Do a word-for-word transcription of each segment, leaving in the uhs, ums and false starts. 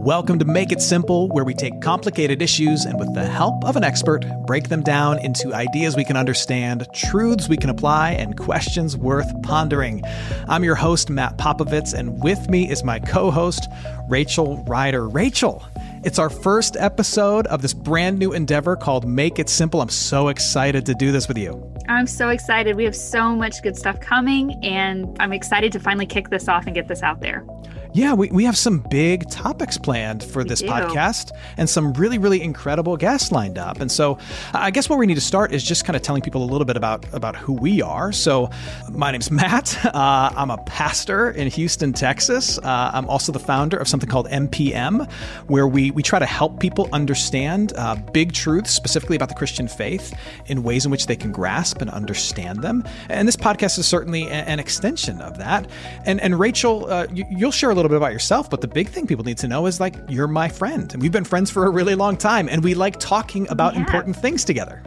Welcome to Make It Simple, where we take complicated issues and with the help of an expert, break them down into ideas we can understand, truths we can apply, and questions worth pondering. I'm your host, Matt Popovitz, and with me is my co-host, Rachel Ryder. Rachel, it's our first episode of this brand new endeavor called Make It Simple. I'm so excited to do this with you. I'm so excited. We have so much good stuff coming, and I'm excited to finally kick this off and get this out there. Yeah, we, we have some big topics planned for this podcast and some really, really incredible guests lined up. And so I guess what we need to start is just kind of telling people a little bit about, about who we are. So my name's Matt. Uh, I'm a pastor in Houston, Texas. Uh, I'm also the founder of something called M P M, where we, we try to help people understand uh, big truths, specifically about the Christian faith, in ways in which they can grasp and understand them. And this podcast is certainly a, an extension of that. And, and Rachel, uh, you, you'll share a little bit about yourself, but the big thing people need to know is, like, you're my friend, and we've been friends for a really long time, and we like talking about yeah. important things together.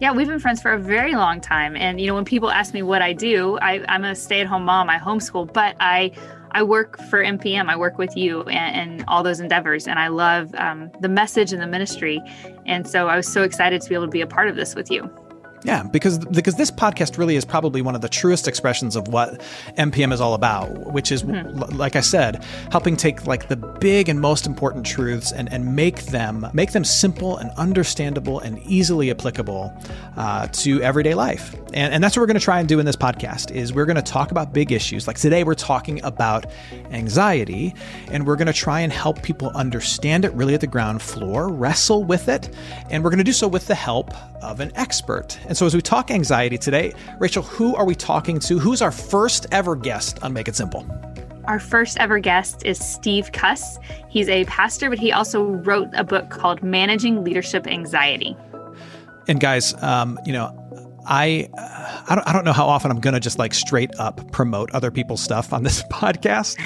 Yeah, we've been friends for a very long time. And, you know, when people ask me what I do, I, I'm a stay-at-home mom, I homeschool, but I I work for M P M. I work with you and, and all those endeavors. And I love um, the message and the ministry. And so I was so excited to be able to be a part of this with you. Yeah, because because this podcast really is probably one of the truest expressions of what M P M is all about, which is, mm-hmm. like I said, helping take, like, the big and most important truths and, and make them make them simple and understandable and easily applicable uh, to everyday life. And, and that's what we're going to try and do in this podcast is we're going to talk about big issues. Like today, we're talking about anxiety, and we're going to try and help people understand it really at the ground floor, wrestle with it, and we're going to do so with the help of an expert. And so as we talk anxiety today, Rachel, who are we talking to? Who's our first ever guest on Make It Simple? Our first ever guest is Steve Cuss. He's a pastor, but he also wrote a book called Managing Leadership Anxiety. And guys, um, you know, I uh, I, don't, I don't know how often I'm going to just, like, straight up promote other people's stuff on this podcast,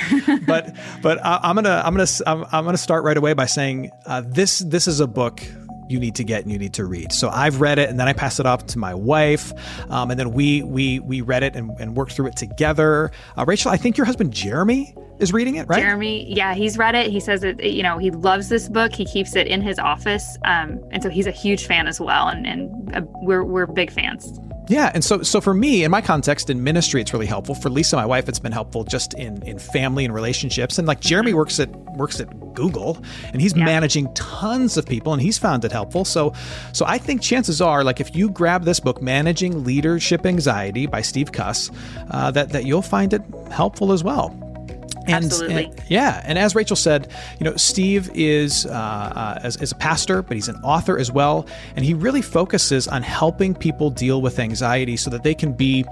but but I, I'm gonna I'm gonna I'm, I'm gonna start right away by saying uh, this this is a book you need to get and you need to read. So I've read it, and then I passed it off to my wife. Um, and then we we we read it and, and worked through it together. Uh, Rachel, I think your husband, Jeremy, is reading it, right? Jeremy, yeah, he's read it. He says that, you know, he loves this book. He keeps it in his office. Um, and so he's a huge fan as well. And, and uh, we're we're big fans. Yeah. And so so for me, in my context, in ministry, it's really helpful. For Lisa, my wife, it's been helpful just in, in family and relationships. And, like, Jeremy works at works at Google, and he's yeah. managing tons of people, and he's found it helpful. So so I think chances are, like, if you grab this book, Managing Leadership Anxiety by Steve Cuss, uh, that, that you'll find it helpful as well. And, Absolutely. And, yeah. And as Rachel said, you know, Steve is, uh, uh, as, as a pastor, but he's an author as well. And he really focuses on helping people deal with anxiety so that they can be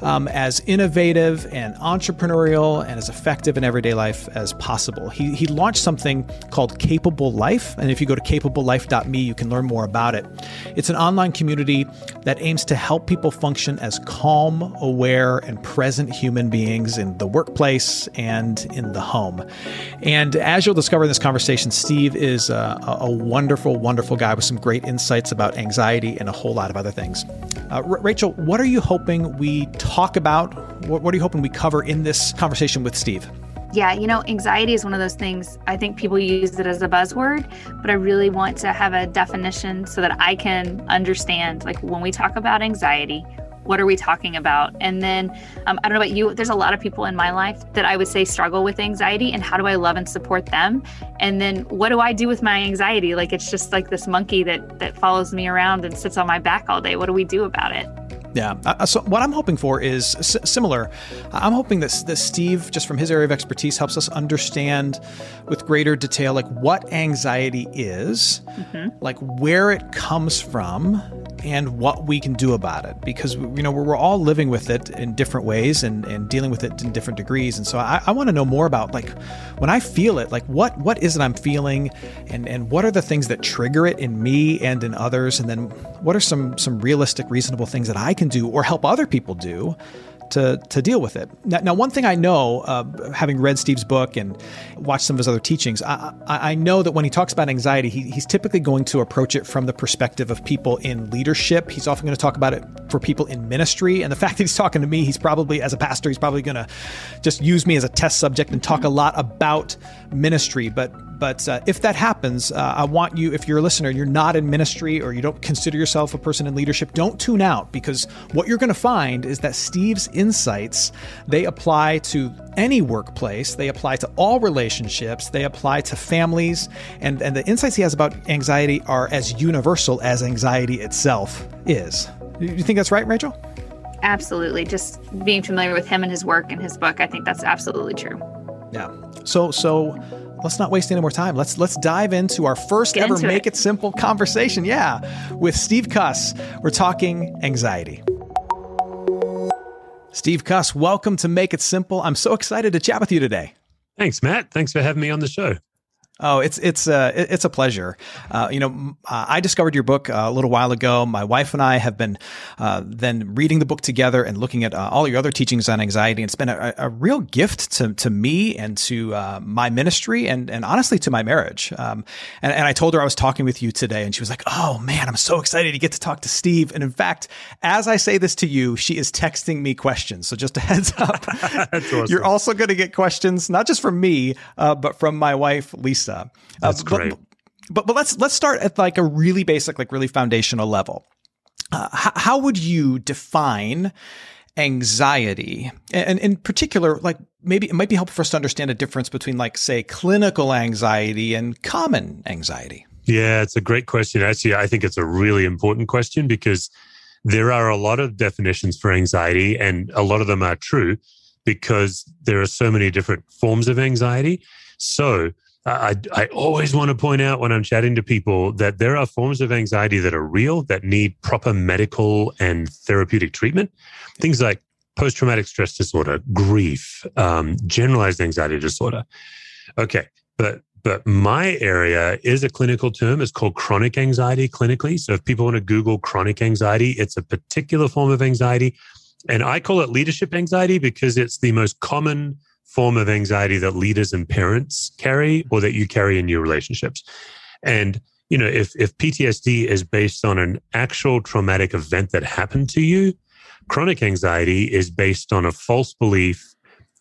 um, as innovative and entrepreneurial and as effective in everyday life as possible. He, he launched something called Capable Life. And if you go to capable life dot me, you can learn more about it. It's an online community that aims to help people function as calm, aware, and present human beings in the workplace and in the home. And as you'll discover in this conversation, Steve is a, a wonderful, wonderful guy with some great insights about anxiety and a whole lot of other things. Uh, R- Rachel, what are you hoping we talk about? What, what are you hoping we cover in this conversation with Steve? Yeah, you know, anxiety is one of those things, I think people use it as a buzzword, but I really want to have a definition so that I can understand, like, when we talk about anxiety, what are we talking about? And then, um, I don't know about you, there's a lot of people in my life that I would say struggle with anxiety, and how do I love and support them? And then what do I do with my anxiety? Like, it's just like this monkey that that follows me around and sits on my back all day. What do we do about it? Yeah. Uh, so what I'm hoping for is s- similar. I'm hoping that, that Steve, just from his area of expertise, helps us understand with greater detail, like, what anxiety is, mm-hmm. like where it comes from, and what we can do about it. Because, you know, we're, we're all living with it in different ways and, and dealing with it in different degrees. And so I, I want to know more about, like, when I feel it, like, what what is it I'm feeling, and, and what are the things that trigger it in me and in others? And then what are some some realistic, reasonable things that I can do or help other people do to, to deal with it. Now, now, one thing I know, uh, having read Steve's book and watched some of his other teachings, I, I, I know that when he talks about anxiety, he, he's typically going to approach it from the perspective of people in leadership. He's often going to talk about it for people in ministry. And the fact that he's talking to me, he's probably, as a pastor, he's probably going to just use me as a test subject and talk a lot about ministry. But But uh, if that happens, uh, I want you, if you're a listener, you're not in ministry or you don't consider yourself a person in leadership, don't tune out, because what you're going to find is that Steve's insights, they apply to any workplace, they apply to all relationships, they apply to families, and, and the insights he has about anxiety are as universal as anxiety itself is. You think that's right, Rachel? Absolutely. Just being familiar with him and his work and his book, I think that's absolutely true. Yeah. So, so... let's not waste any more time. Let's let's dive into our first Get ever Make it. it Simple conversation. Yeah. With Steve Cuss. We're talking anxiety. Steve Cuss, welcome to Make It Simple. I'm so excited to chat with you today. Thanks, Matt. Thanks for having me on the show. Oh, it's it's uh, it's a pleasure. Uh, you know, I discovered your book a little while ago. My wife and I have been uh, then reading the book together and looking at uh, all your other teachings on anxiety. And it's been a, a real gift to to me and to uh, my ministry and and honestly to my marriage. Um, and, and I told her I was talking with you today, and she was like, "Oh man, I'm so excited to get to talk to Steve." And in fact, as I say this to you, she is texting me questions. So just a heads up, That's awesome. You're also going to get questions not just from me, uh, but from my wife, Lisa. Uh, That's great. But, but, but let's let's start at like a really basic, like really foundational level. Uh, how, how would you define anxiety? And in particular, like maybe it might be helpful for us to understand a difference between like, say, clinical anxiety and common anxiety. Yeah, it's a great question. Actually, I think it's a really important question because there are a lot of definitions for anxiety and a lot of them are true because there are so many different forms of anxiety. So I, I always want to point out when I'm chatting to people that there are forms of anxiety that are real, that need proper medical and therapeutic treatment. Things like post-traumatic stress disorder, grief, um, generalized anxiety disorder. Okay, but but my area is a clinical term. It's called chronic anxiety clinically. So if people want to Google chronic anxiety, it's a particular form of anxiety. And I call it leadership anxiety because it's the most common form of anxiety that leaders and parents carry or that you carry in your relationships. And, you know, if, if P T S D is based on an actual traumatic event that happened to you, chronic anxiety is based on a false belief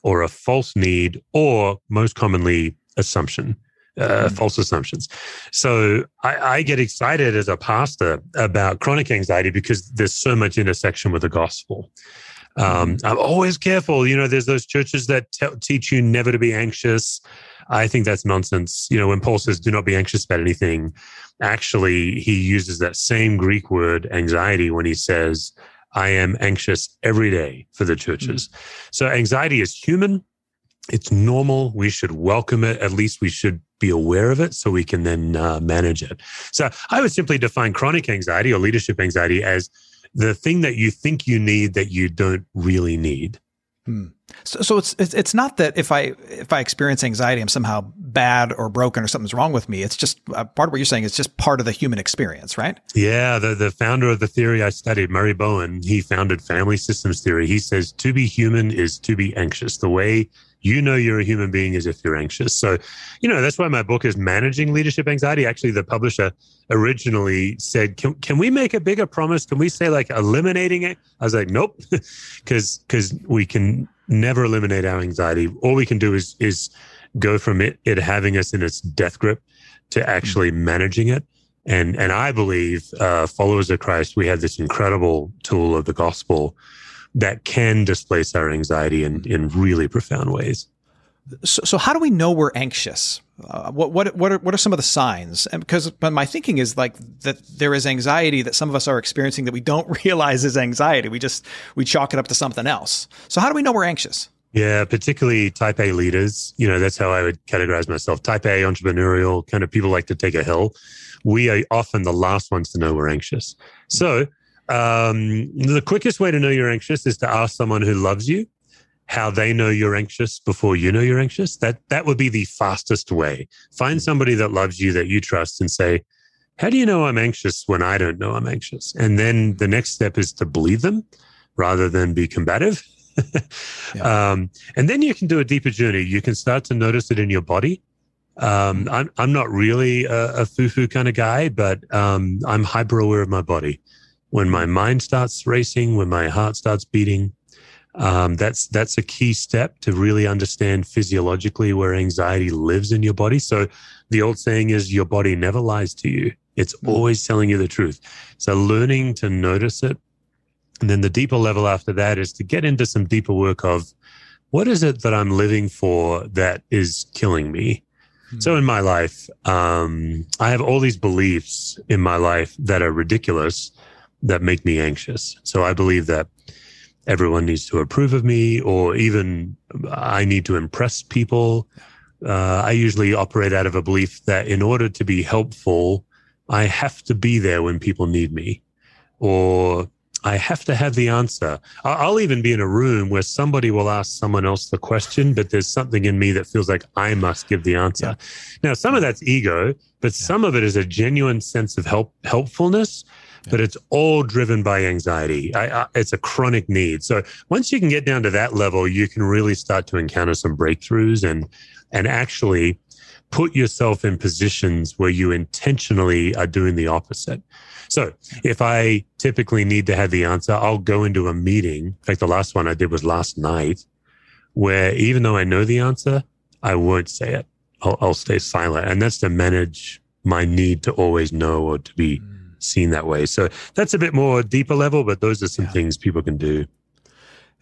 or a false need or most commonly assumption, uh, mm-hmm. false assumptions. So I, I get excited as a pastor about chronic anxiety because there's so much intersection with the gospel. Um, I'm always careful. You know, there's those churches that te- teach you never to be anxious. I think that's nonsense. You know, when Paul says, do not be anxious about anything, actually, he uses that same Greek word, anxiety, when he says, I am anxious every day for the churches. Mm-hmm. So anxiety is human. It's normal. We should welcome it. At least we should be aware of it so we can then uh, manage it. So I would simply define chronic anxiety or leadership anxiety as the thing that you think you need that you don't really need. Hmm. So, so it's it's not that if I if I experience anxiety, I'm somehow bad or broken or something's wrong with me. It's just uh, part of what you're saying. It's just part of the human experience, right? Yeah. The, the founder of the theory I studied, Murray Bowen, he founded family systems theory. He says to be human is to be anxious. The way you know you're a human being is if you're anxious. So, you know, that's why my book is Managing Leadership Anxiety. Actually, the publisher originally said, can, can we make a bigger promise? Can we say like eliminating it? I was like, nope, because because we can never eliminate our anxiety. All we can do is is go from it, it having us in its death grip to actually mm-hmm. managing it. And, and I believe uh, followers of Christ, we have this incredible tool of the gospel that can displace our anxiety in, in really profound ways. So, so how do we know we're anxious? Uh, what what what are, what are some of the signs? And because my thinking is like that there is anxiety that some of us are experiencing that we don't realize is anxiety. We just, we chalk it up to something else. So how do we know we're anxious? Yeah, particularly type A leaders. You know, that's how I would categorize myself. Type A, entrepreneurial, kind of people like to take a hill. We are often the last ones to know we're anxious. So Um, the quickest way to know you're anxious is to ask someone who loves you how they know you're anxious before you know you're anxious. That that would be the fastest way. Find somebody that loves you, that you trust, and say, how do you know I'm anxious when I don't know I'm anxious? And then the next step is to believe them rather than be combative. yeah. um, and then you can do a deeper journey. You can start to notice it in your body. Um, I'm, I'm not really a, a foo-foo kind of guy, but um, I'm hyper aware of my body. When my mind starts racing, when my heart starts beating, Um, that's that's a key step to really understand physiologically where anxiety lives in your body. So the old saying is your body never lies to you. It's always telling you the truth. So learning to notice it. And then the deeper level after that is to get into some deeper work of what is it that I'm living for that is killing me? Mm-hmm. So in my life, um, I have all these beliefs in my life that are ridiculous that make me anxious. So I believe that everyone needs to approve of me, or even I need to impress people. Uh, I usually operate out of a belief that in order to be helpful, I have to be there when people need me, or I have to have the answer. I'll even be in a room where somebody will ask someone else the question, but there's something in me that feels like I must give the answer. Yeah. Now, some of that's ego, but yeah. some of it is a genuine sense of help, helpfulness. But it's all driven by anxiety. I, I, it's a chronic need. So once you can get down to that level, you can really start to encounter some breakthroughs and and actually put yourself in positions where you intentionally are doing the opposite. So if I typically need to have the answer, I'll go into a meeting. In fact, the last one I did was last night, where even though I know the answer, I won't say it. I'll, I'll stay silent. And that's to manage my need to always know or to be seen that way. So that's a bit more deeper level, but those are some yeah. things people can do.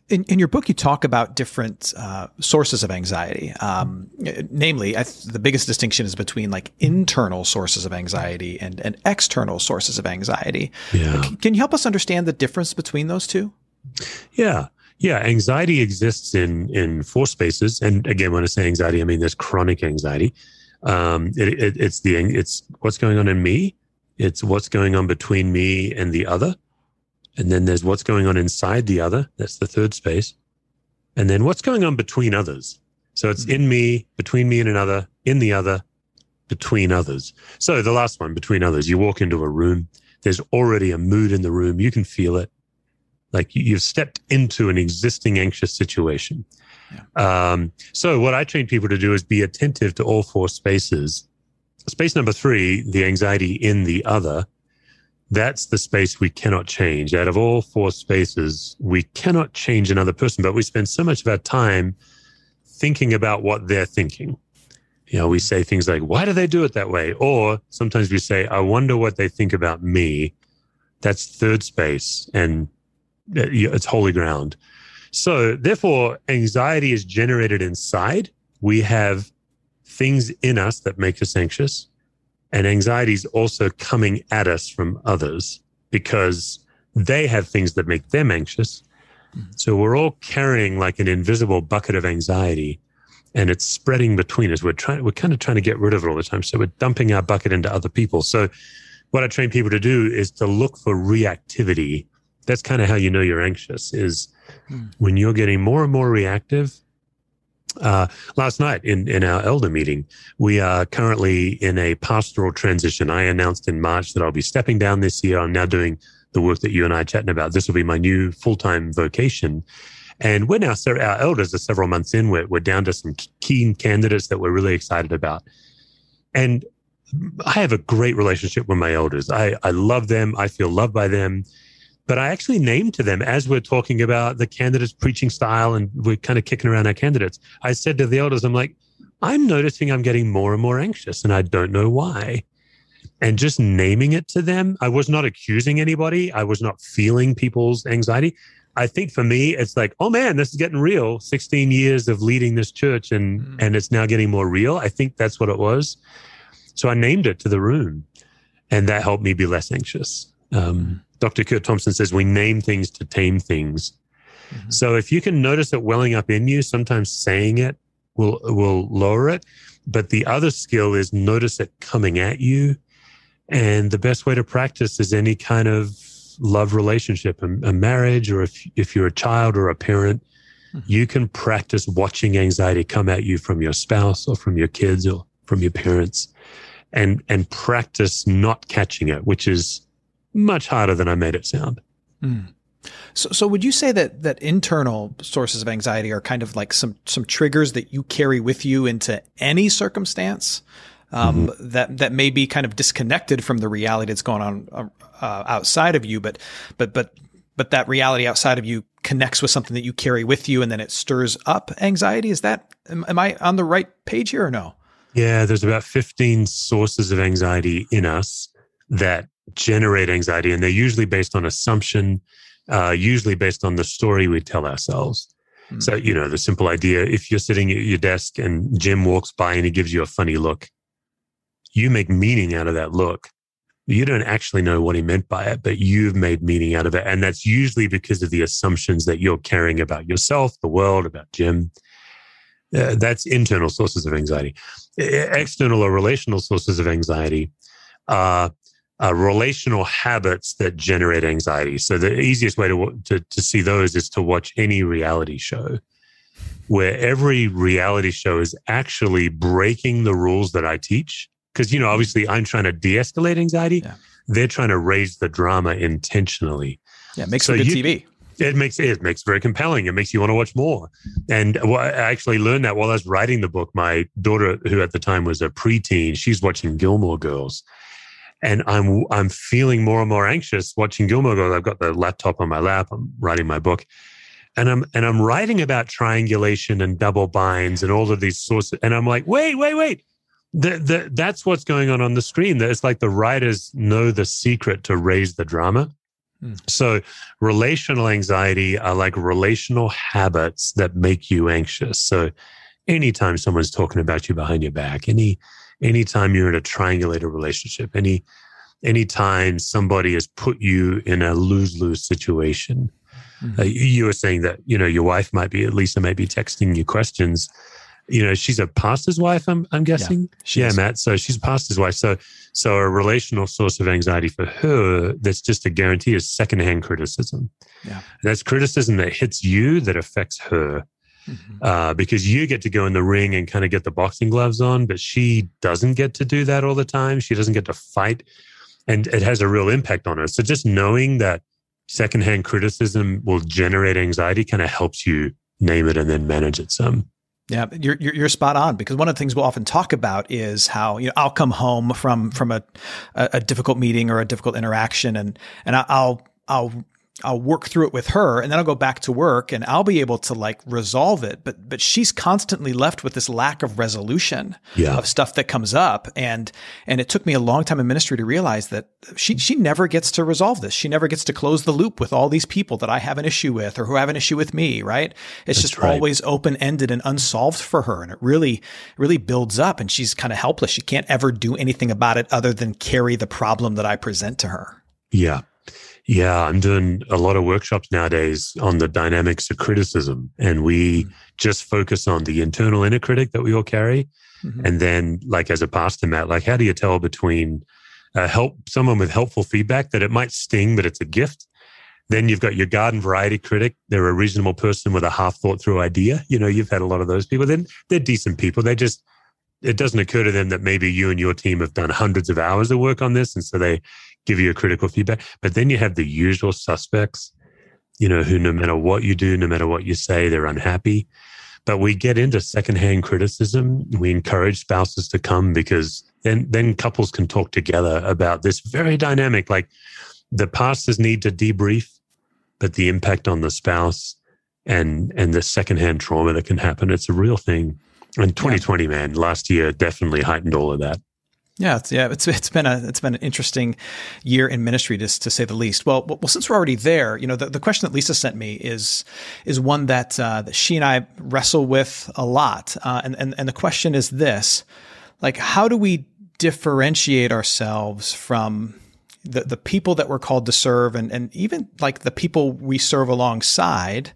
In, in your book, you talk about different uh, sources of anxiety. Um, namely, I th- the biggest distinction is between like internal sources of anxiety and, and external sources of anxiety. Yeah. C- can you help us understand the difference between those two? Yeah. Yeah. Anxiety exists in, in four spaces. And again, when I say anxiety, I mean there's chronic anxiety. Um, it, it, it's the it's what's going on in me. It's what's going on between me and the other. And then there's what's going on inside the other. That's the third space. And then what's going on between others. So it's mm-hmm. in me, between me and another, in the other, between others. So the last one, between others, you walk into a room, there's already a mood in the room. You can feel it. Like you've stepped into an existing anxious situation. Yeah. Um, so what I train people to do is be attentive to all four spaces. Space number three, the anxiety in the other, that's the space we cannot change. Out of all four spaces, we cannot change another person, but we spend so much of our time thinking about what they're thinking. You know, we say things like, why do they do it that way? Or sometimes we say, I wonder what they think about me. That's third space, and it's holy ground. So therefore, anxiety is generated inside. We have things in us that make us anxious, and anxiety is also coming at us from others because they have things that make them anxious. Mm-hmm. So we're all carrying like an invisible bucket of anxiety, and it's spreading between us. We're trying, we're kind of trying to get rid of it all the time. So we're dumping our bucket into other people. So what I train people to do is to look for reactivity. That's kind of how you know you're anxious, is mm-hmm. when you're getting more and more reactive. Uh, last night in, in our elder meeting, we are currently in a pastoral transition. I announced in March that I'll be stepping down this year. I'm now doing the work that you and I are chatting about. This will be my new full-time vocation. And we're now, so our elders are several months in. We're, we're down to some keen candidates that we're really excited about. And I have a great relationship with my elders. I, I love them. I feel loved by them. But I actually named to them, as we're talking about the candidates' preaching style and we're kind of kicking around our candidates, I said to the elders, I'm like, I'm noticing I'm getting more and more anxious and I don't know why. And just naming it to them, I was not accusing anybody. I was not feeling people's anxiety. I think for me, it's like, oh man, this is getting real. sixteen years of leading this church and, mm-hmm. and it's now getting more real. I think that's what it was. So I named it to the room, and that helped me be less anxious. Um, Doctor Kurt Thompson says we name things to tame things. Mm-hmm. So if you can notice it welling up in you, sometimes saying it will will lower it. But the other skill is notice it coming at you. And the best way to practice is any kind of love relationship, a, a marriage, or if, if you're a child or a parent, mm-hmm. you can practice watching anxiety come at you from your spouse or from your kids or from your parents, and and practice not catching it, which is much harder than I made it sound. Mm. So, so would you say that that internal sources of anxiety are kind of like some some triggers that you carry with you into any circumstance um, mm-hmm. that that may be kind of disconnected from the reality that's going on uh, outside of you, but but but but that reality outside of you connects with something that you carry with you and then it stirs up anxiety. Is that, am, am I on the right page here or no? Yeah, there's about fifteen sources of anxiety in us that generate anxiety, and they're usually based on assumption, uh, usually based on the story we tell ourselves. Mm. So, you know, the simple idea, if you're sitting at your desk and Jim walks by and he gives you a funny look, you make meaning out of that look. You don't actually know what he meant by it, but you've made meaning out of it. And that's usually because of the assumptions that you're carrying about yourself, the world, about Jim. Uh, that's internal sources of anxiety. External or relational sources of anxiety are, are relational habits that generate anxiety. So the easiest way to, to, to see those is to watch any reality show, where every reality show is actually breaking the rules that I teach. Because, you know, obviously I'm trying to de-escalate anxiety. Yeah. They're trying to raise the drama intentionally. Yeah, it makes so a good you, T V. It makes it makes very compelling. It makes you want to watch more. And well, I actually learned that while I was writing the book. My daughter, who at the time was a preteen, she's watching Gilmore Girls. And I'm I'm feeling more and more anxious watching Gilmore Girls. I've got the laptop on my lap. I'm writing my book. And I'm and I'm writing about triangulation and double binds and all of these sources. And I'm like, wait, wait, wait. The, the, that's what's going on on the screen. It's like the writers know the secret to raise the drama. Mm. So relational anxiety are like relational habits that make you anxious. So anytime someone's talking about you behind your back, any anytime you're in a triangulated relationship, any anytime somebody has put you in a lose-lose situation, mm. uh, you were saying that, you know, your wife might be, Lisa might be texting you questions. You know, she's a pastor's wife, I'm I'm guessing. Yeah, yeah, Matt. So she's a pastor's wife. So so a relational source of anxiety for her that's just a guarantee is secondhand criticism. Yeah. And that's criticism that hits you that affects her. Mm-hmm. Uh, because you get to go in the ring and kind of get the boxing gloves on, but she doesn't get to do that all the time. She doesn't get to fight. And it has a real impact on her. So just knowing that secondhand criticism will generate anxiety kind of helps you name it and then manage it some. Yeah, you're, you're you're spot on, because one of the things we'll often talk about is how, you know, I'll come home from from a a difficult meeting or a difficult interaction, and and I'll I'll I'll work through it with her, and then I'll go back to work and I'll be able to like resolve it, but but she's constantly left with this lack of resolution yeah. of stuff that comes up, and and it took me a long time in ministry to realize that she she never gets to resolve this. She never gets to close the loop with all these people that I have an issue with or who have an issue with me, right? It's That's just right. always open-ended and unsolved for her, and it really really builds up, and she's kind of helpless. She can't ever do anything about it other than carry the problem that I present to her. Yeah. Yeah, I'm doing a lot of workshops nowadays on the dynamics of criticism. And we mm-hmm. just focus on the internal inner critic that we all carry. Mm-hmm. And then, like, as a pastor, Matt, like, how do you tell between uh, help someone with helpful feedback that it might sting, but it's a gift? Then you've got your garden variety critic. They're a reasonable person with a half thought through idea. You know, you've had a lot of those people. Then they're decent people. They just, it doesn't occur to them that maybe you and your team have done hundreds of hours of work on this. And so they give you a critical feedback. But then you have the usual suspects, you know, who no matter what you do, no matter what you say, they're unhappy. But we get into secondhand criticism. We encourage spouses to come, because then, then couples can talk together about this very dynamic, like the pastors need to debrief, but the impact on the spouse and, and the secondhand trauma that can happen, it's a real thing. And twenty twenty, yeah. man, last year definitely heightened all of that. Yeah, it's, yeah, it's it's been a it's been an interesting year in ministry, to to say the least. Well, well, since we're already there, you know, the, the question that Lisa sent me is is one that uh, that she and I wrestle with a lot, uh, and and and the question is this: like, how do we differentiate ourselves from the the people that we're called to serve, and and even like the people we serve alongside,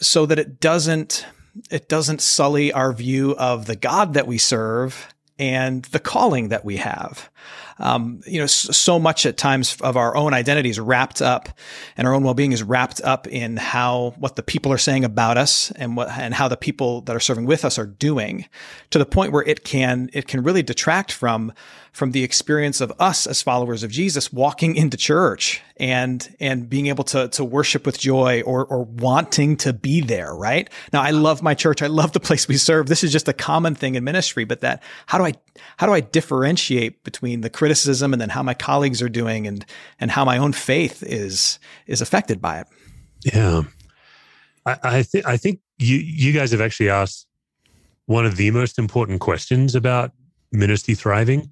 so that it doesn't it doesn't sully our view of the God that we serve and the calling that we have. Um, you know, so much at times of our own identity is wrapped up, and our own well-being is wrapped up in how, what the people are saying about us, and what, and how the people that are serving with us are doing, to the point where it can, it can really detract from, from the experience of us as followers of Jesus walking into church and, and being able to, to worship with joy, or, or wanting to be there, right? Now, I love my church. I love the place we serve. This is just a common thing in ministry, but that, how do I, how do I differentiate between the criticism and then how my colleagues are doing, and and how my own faith is is affected by it? Yeah. I, I, th- I think you, you guys have actually asked one of the most important questions about ministry thriving.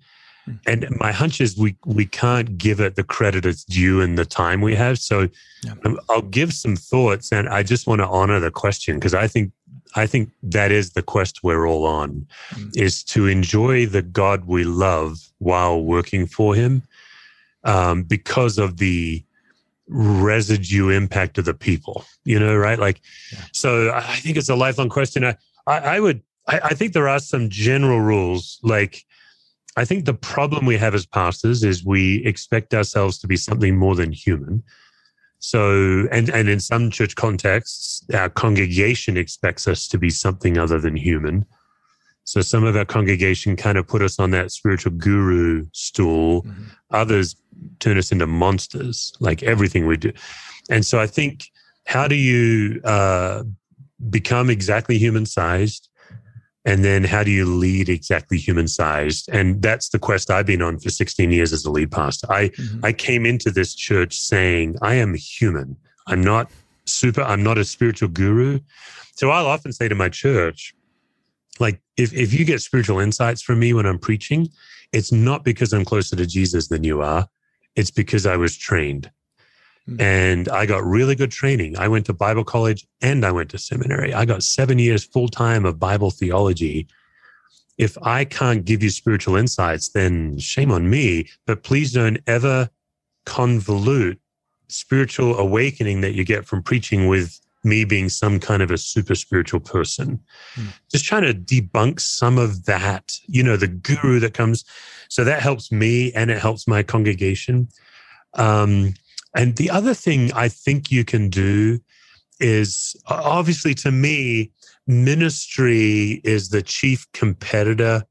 And my hunch is we we can't give it the credit it's due in the time we have. So yeah. I'll give some thoughts, and I just want to honor the question, because I think I think that is the quest we're all on, mm. is to enjoy the God we love while working for him, um, because of the residue impact of the people, you know, right? Like, yeah. So I think it's a lifelong question. I, I, I would, I, I think there are some general rules. Like, I think the problem we have as pastors is we expect ourselves to be something more than human. So, and, and in some church contexts, our congregation expects us to be something other than human. So some of our congregation kind of put us on that spiritual guru stool. Mm-hmm. Others turn us into monsters, like everything we do. And so I think, how do you uh, become exactly human-sized? And then how do you lead exactly human-sized? And that's the quest I've been on for sixteen years as a lead pastor. I, mm-hmm. I came into this church saying, I am human. I'm not super, I'm not a spiritual guru. So I'll often say to my church, like, if, if you get spiritual insights from me when I'm preaching, it's not because I'm closer to Jesus than you are. It's because I was trained. Mm-hmm. And I got really good training. I went to Bible college and I went to seminary. I got seven years full-time of Bible theology. If I can't give you spiritual insights, then shame on me. But please don't ever convolute spiritual awakening that you get from preaching with me being some kind of a super spiritual person. Mm. Just trying to debunk some of that, you know, the guru that comes. So that helps me and it helps my congregation. Um, and the other thing I think you can do is, obviously to me, ministry is the chief competitor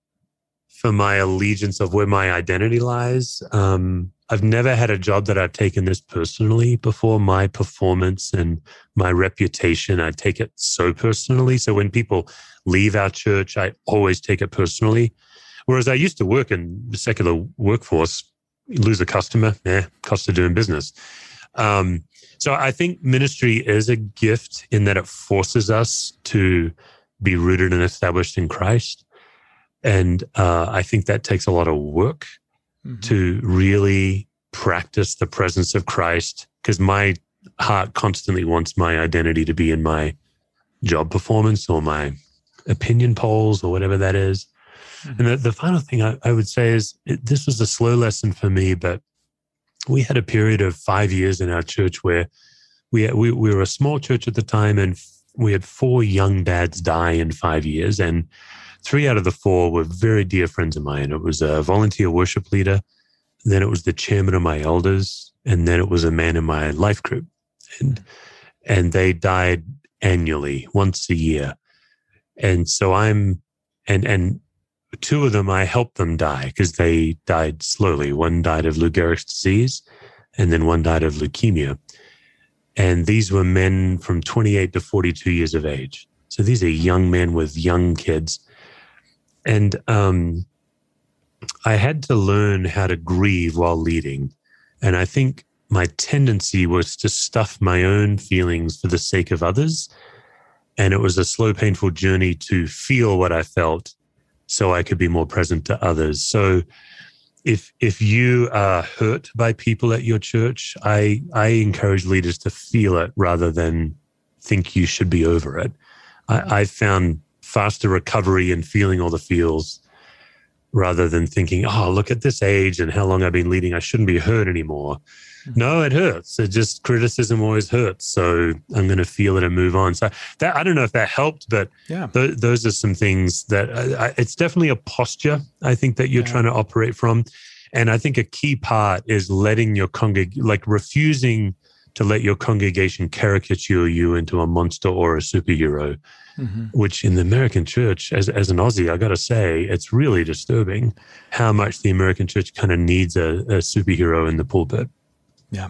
for my allegiance of where my identity lies. Um, I've never had a job that I've taken this personally before. My performance and my reputation, I take it so personally. So when people leave our church, I always take it personally. Whereas I used to work in the secular workforce, lose a customer, eh, cost of doing business. Um, so I think ministry is a gift in that it forces us to be rooted and established in Christ. And uh, I think that takes a lot of work, mm-hmm. to really practice the presence of Christ, because my heart constantly wants my identity to be in my job performance or my opinion polls or whatever that is. Mm-hmm. And the, the final thing I, I would say is, it, this was a slow lesson for me, but we had a period of five years in our church where we, we, we were a small church at the time, and f- we had four young dads die in five years. And three out of the four were very dear friends of mine. It was a volunteer worship leader, then it was the chairman of my elders, and then it was a man in my life group. And and they died annually, once a year. And so I'm, and and two of them, I helped them die because they died slowly. One died of Lou Gehrig's disease, and then one died of leukemia. And these were men from twenty-eight to forty-two years of age. So these are young men with young kids. And um, I had to learn how to grieve while leading. And I think my tendency was to stuff my own feelings for the sake of others. And it was a slow, painful journey to feel what I felt so I could be more present to others. So if if you are hurt by people at your church, I, I encourage leaders to feel it rather than think you should be over it. I, I found faster recovery and feeling all the feels rather than thinking, oh, look at this age and how long I've been leading, I shouldn't be hurt anymore. Mm-hmm. No, it hurts. It just, criticism always hurts. So I'm going to feel it and move on. So that, I don't know if that helped, but yeah. th- those are some things that I, I, it's definitely a posture, I think, that you're yeah. trying to operate from. And I think a key part is letting your congreg, like refusing to let your congregation caricature you into a monster or a superhero, mm-hmm. which in the American church, as as an Aussie, I got to say, it's really disturbing how much the American church kind of needs a, a superhero in the pulpit. Yeah.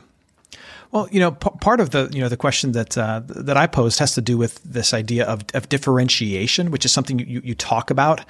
Well, you know, p- part of the, you know, the question that uh, that I posed has to do with this idea of, of differentiation, which is something you, you talk about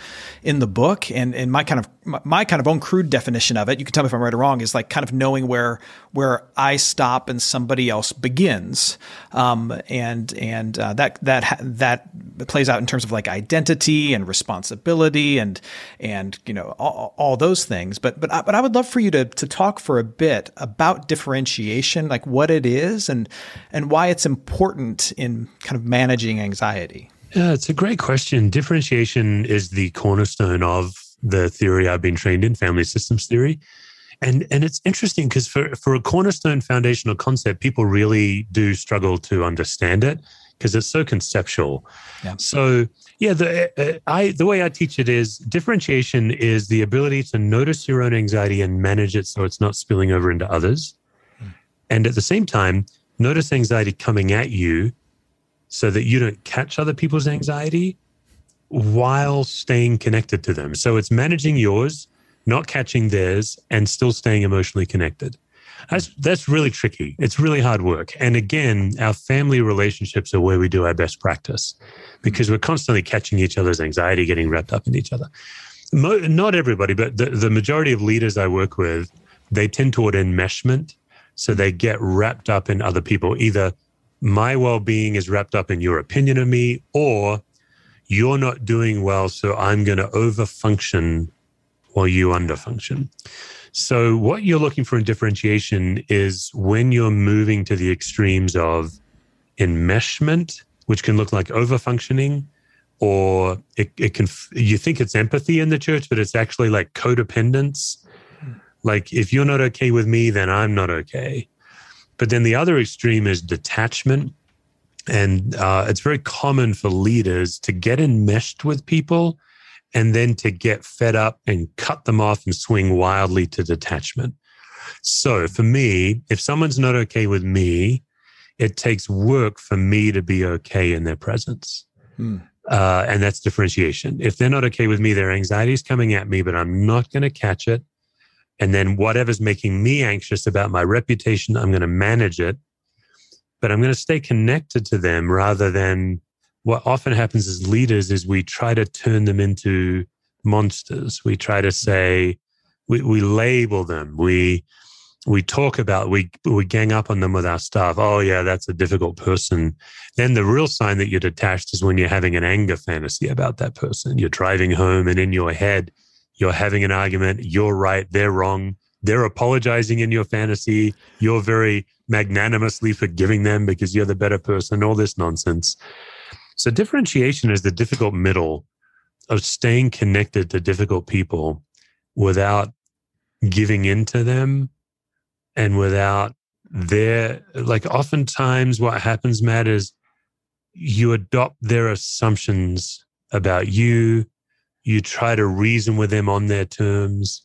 in the book. And and my kind of my kind of own crude definition of it, you can tell me if I'm right or wrong, is like kind of knowing where where I stop and somebody else begins. Um, and and uh, that that that plays out in terms of like identity and responsibility and and you know all, all those things. But but I, but I would love for you to to talk for a bit about differentiation, like what it is and and why it's important in kind of managing anxiety. Yeah, it's a great question. Differentiation is the cornerstone of the theory I've been trained in, family systems theory. And and it's interesting because for, for a cornerstone foundational concept, people really do struggle to understand it because it's so conceptual. Yeah. So yeah, the, uh, I, the way I teach it is differentiation is the ability to notice your own anxiety and manage it so it's not spilling over into others. And at the same time, notice anxiety coming at you so that you don't catch other people's anxiety while staying connected to them. So it's managing yours, not catching theirs, and still staying emotionally connected. That's, that's really tricky. It's really hard work. And again, our family relationships are where we do our best practice because we're constantly catching each other's anxiety, getting wrapped up in each other. Mo- not everybody, but the, the majority of leaders I work with, they tend toward enmeshment. So they get wrapped up in other people. Either my well-being is wrapped up in your opinion of me, or you're not doing well, so I'm going to overfunction while you underfunction. So what you're looking for in differentiation is when you're moving to the extremes of enmeshment, which can look like overfunctioning, or it, it can. You think it's empathy in the church, but it's actually like codependence. Like, if you're not okay with me, then I'm not okay. But then the other extreme is detachment. And uh, it's very common for leaders to get enmeshed with people and then to get fed up and cut them off and swing wildly to detachment. So for me, if someone's not okay with me, it takes work for me to be okay in their presence. Hmm. Uh, and that's differentiation. If they're not okay with me, their anxiety is coming at me, but I'm not going to catch it. And then whatever's making me anxious about my reputation, I'm going to manage it, but I'm going to stay connected to them rather than what often happens as leaders is we try to turn them into monsters. We try to say, we, we label them. We, we talk about, we, we gang up on them with our stuff. Oh yeah, that's a difficult person. Then the real sign that you're detached is when you're having an anger fantasy about that person. You're driving home and in your head, you're having an argument, you're right, they're wrong, they're apologizing in your fantasy, you're very magnanimously forgiving them because you're the better person, all this nonsense. So differentiation is the difficult middle of staying connected to difficult people without giving in to them and without their, like oftentimes what happens, Matt, is you adopt their assumptions about you. You try to reason with them on their terms.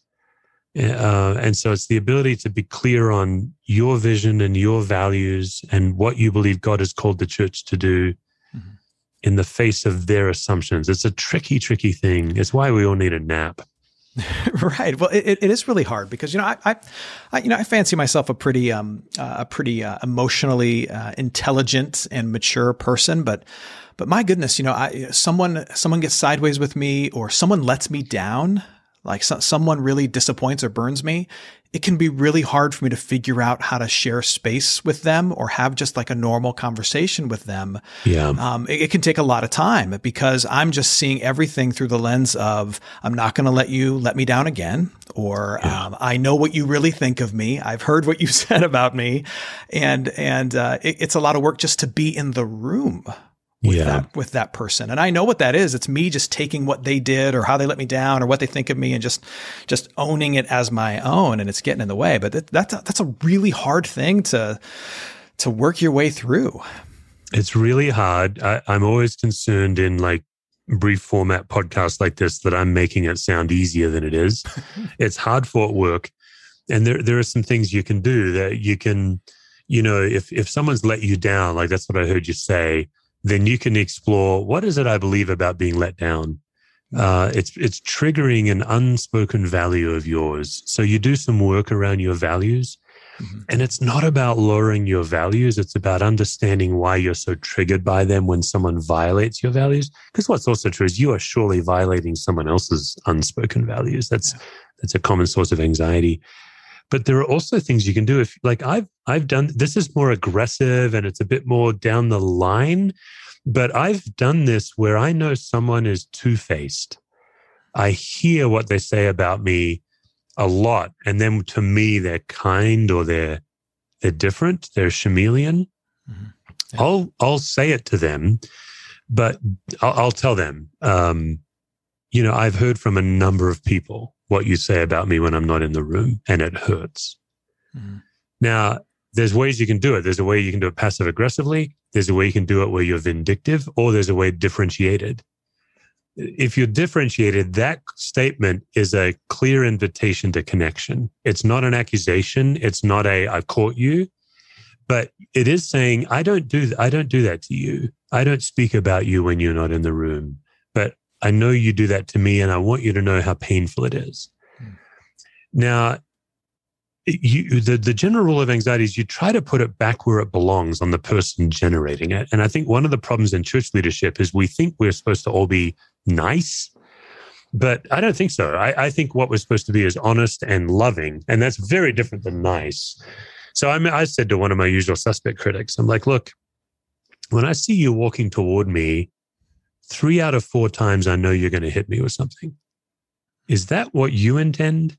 Uh, and so it's the ability to be clear on your vision and your values and what you believe God has called the church to do mm-hmm. in the face of their assumptions. It's a tricky, tricky thing. It's why we all need a nap. Right. Well, it, it is really hard because, you know, I, I, I you know, I fancy myself a pretty, um, uh, a pretty uh, emotionally uh, intelligent and mature person, but, but my goodness, you know, I, someone, someone gets sideways with me or someone lets me down, like so, someone really disappoints or burns me. It can be really hard for me to figure out how to share space with them or have just like a normal conversation with them. Yeah. Um, it, it can take a lot of time because I'm just seeing everything through the lens of, I'm not going to let you let me down again. Or, yeah. um, I know what you really think of me. I've heard what you said about me. And, and, uh, it, it's a lot of work just to be in the room with yeah. that, with that person. And I know what that is. It's me just taking what they did or how they let me down or what they think of me and just, just owning it as my own, and it's getting in the way. But that, that's, a, that's a really hard thing to, to work your way through. It's really hard. I, I'm always concerned in like brief format podcasts like this, that I'm making it sound easier than it is. It's hard fought work. And there, there are some things you can do that you can, you know, if, if someone's let you down, like that's what I heard you say, then you can explore, what is it I believe about being let down? Uh, it's it's triggering an unspoken value of yours. So you do some work around your values. Mm-hmm. And it's not about lowering your values. It's about understanding why you're so triggered by them when someone violates your values. Because what's also true is you are surely violating someone else's unspoken values. That's yeah. that's a common source of anxiety. But there are also things you can do. If like I've I've done, this is more aggressive and it's a bit more down the line, but I've done this where I know someone is two-faced. I hear what they say about me a lot. And then to me, they're kind or they're they're different. They're chameleon. Mm-hmm. Yeah. I'll I'll say it to them, but I'll, I'll tell them, um, you know, I've heard from a number of people what you say about me when I'm not in the room, and it hurts. Mm-hmm. Now, there's ways you can do it. There's a way you can do it passive aggressively. There's a way you can do it where you're vindictive, or there's a way differentiated. If you're differentiated, that statement is a clear invitation to connection. It's not an accusation. It's not a, I caught you, but it is saying, I don't do, th- I don't do that to you. I don't speak about you when you're not in the room, but I know you do that to me and I want you to know how painful it is. Hmm. Now, you, the, the general rule of anxiety is you try to put it back where it belongs on the person generating it. And I think one of the problems in church leadership is we think we're supposed to all be nice, but I don't think so. I, I think what we're supposed to be is honest and loving, and that's very different than nice. So I, mean, I said to one of my usual suspect critics, I'm like, look, when I see you walking toward me, three out of four times I know you're going to hit me with something. Is that what you intend?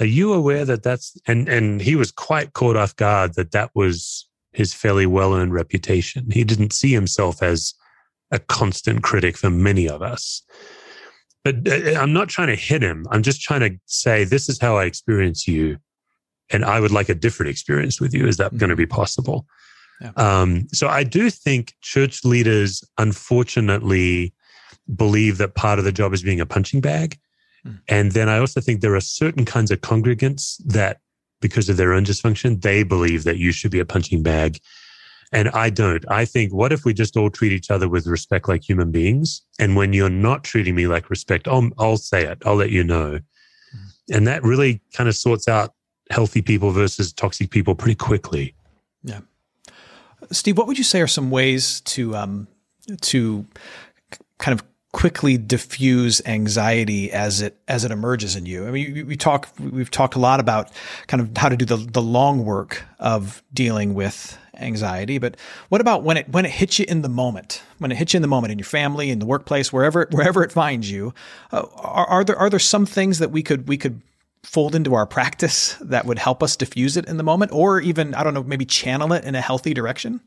Are you aware that that's, and, and he was quite caught off guard that that was his fairly well-earned reputation. He didn't see himself as a constant critic for many of us. But I'm not trying to hit him. I'm just trying to say, this is how I experience you. And I would like a different experience with you. Is that mm-hmm. going to be possible? Yeah. Um, so I do think church leaders, unfortunately, believe that part of the job is being a punching bag. And then I also think there are certain kinds of congregants that, because of their own dysfunction, they believe that you should be a punching bag. And I don't. I think, what if we just all treat each other with respect like human beings? And when you're not treating me like respect, I'll, I'll say it. I'll let you know. Mm. And that really kind of sorts out healthy people versus toxic people pretty quickly. Yeah. Steve, what would you say are some ways to um, to kind of quickly diffuse anxiety as it as it emerges in you? I mean, we, we talk we've talked a lot about kind of how to do the the long work of dealing with anxiety, but what about when it when it hits you in the moment? When it hits you in the moment in your family, in the workplace, wherever wherever it finds you, uh, are, are there are there some things that we could we could fold into our practice that would help us diffuse it in the moment, or even, I don't know, maybe channel it in a healthy direction?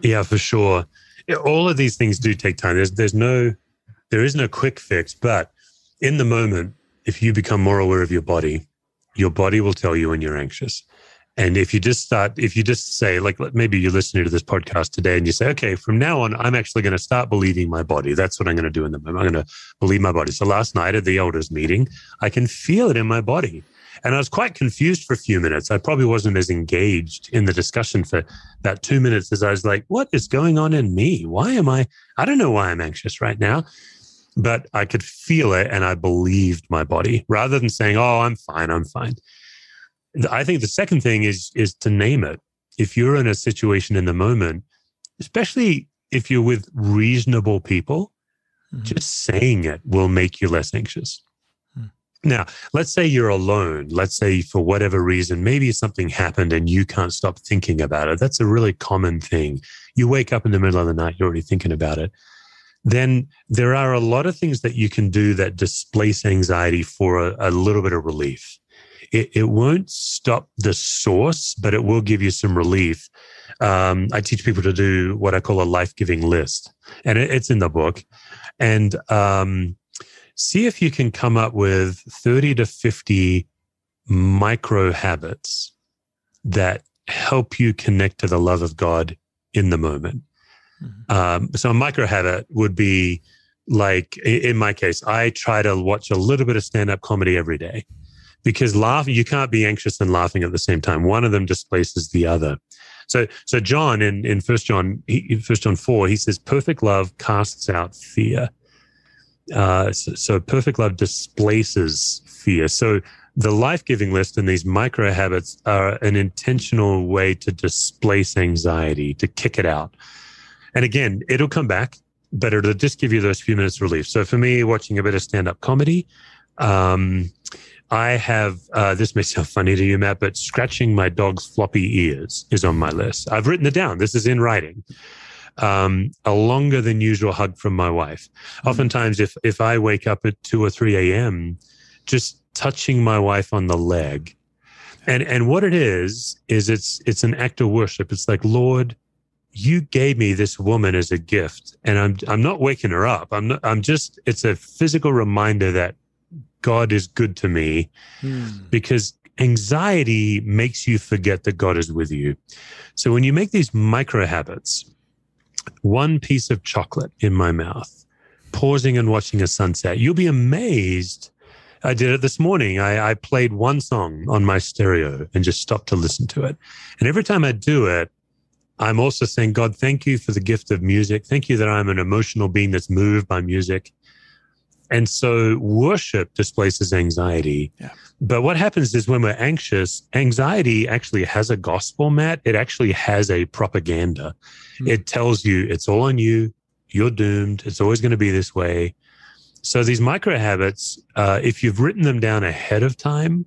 Yeah, for sure. All of these things do take time. There's there's no There is no quick fix, but in the moment, if you become more aware of your body, your body will tell you when you're anxious. And if you just start, if you just say, like, maybe you're listening to this podcast today and you say, okay, from now on, I'm actually going to start believing my body. That's what I'm going to do in the moment. I'm going to believe my body. So last night at the elders meeting, I can feel it in my body. And I was quite confused for a few minutes. I probably wasn't as engaged in the discussion for about two minutes as I was like, what is going on in me? Why am I, I don't know why I'm anxious right now. But I could feel it and I believed my body rather than saying, oh, I'm fine, I'm fine. I think the second thing is, is to name it. If you're in a situation in the moment, especially if you're with reasonable people, mm-hmm. just saying it will make you less anxious. Mm-hmm. Now, let's say you're alone. Let's say for whatever reason, maybe something happened and you can't stop thinking about it. That's a really common thing. You wake up in the middle of the night, you're already thinking about it. Then there are a lot of things that you can do that displace anxiety for a, a little bit of relief. It, it won't stop the source, but it will give you some relief. Um, I teach people to do what I call a life-giving list, and it, it's in the book. And um, see if you can come up with thirty to fifty micro habits that help you connect to the love of God in the moment. Um, so a micro habit would be like, in my case, I try to watch a little bit of stand-up comedy every day because laughing, you can't be anxious and laughing at the same time. One of them displaces the other. So, so John in, in First John, in First John four, he says, perfect love casts out fear. Uh, so, so perfect love displaces fear. So The life-giving list and these micro habits are an intentional way to displace anxiety, to kick it out. And again, it'll come back, but it'll just give you those few minutes of relief. So for me, watching a bit of stand-up comedy, um, I have, uh, this may sound funny to you, Matt, but scratching my dog's floppy ears is on my list. I've written it down. This is in writing. Um, a longer than usual hug from my wife. Oftentimes, if, if I wake up at two or three a.m., just touching my wife on the leg. And and what it is, is it's it's an act of worship. It's like, Lord, you gave me this woman as a gift, and I'm I'm not waking her up. I'm not, I'm just, it's a physical reminder that God is good to me, mm. because anxiety makes you forget that God is with you. So when you make these micro habits, one piece of chocolate in my mouth, pausing and watching a sunset, you'll be amazed. I did it this morning. I, I played one song on my stereo and just stopped to listen to it. And every time I do it, I'm also saying, God, thank you for the gift of music. Thank you that I'm an emotional being that's moved by music. And so worship displaces anxiety. Yeah. But what happens is when we're anxious, anxiety actually has a gospel, Matt. It actually has a propaganda. Mm-hmm. It tells you it's all on you. You're doomed. It's always going to be this way. So these micro habits, uh, if you've written them down ahead of time,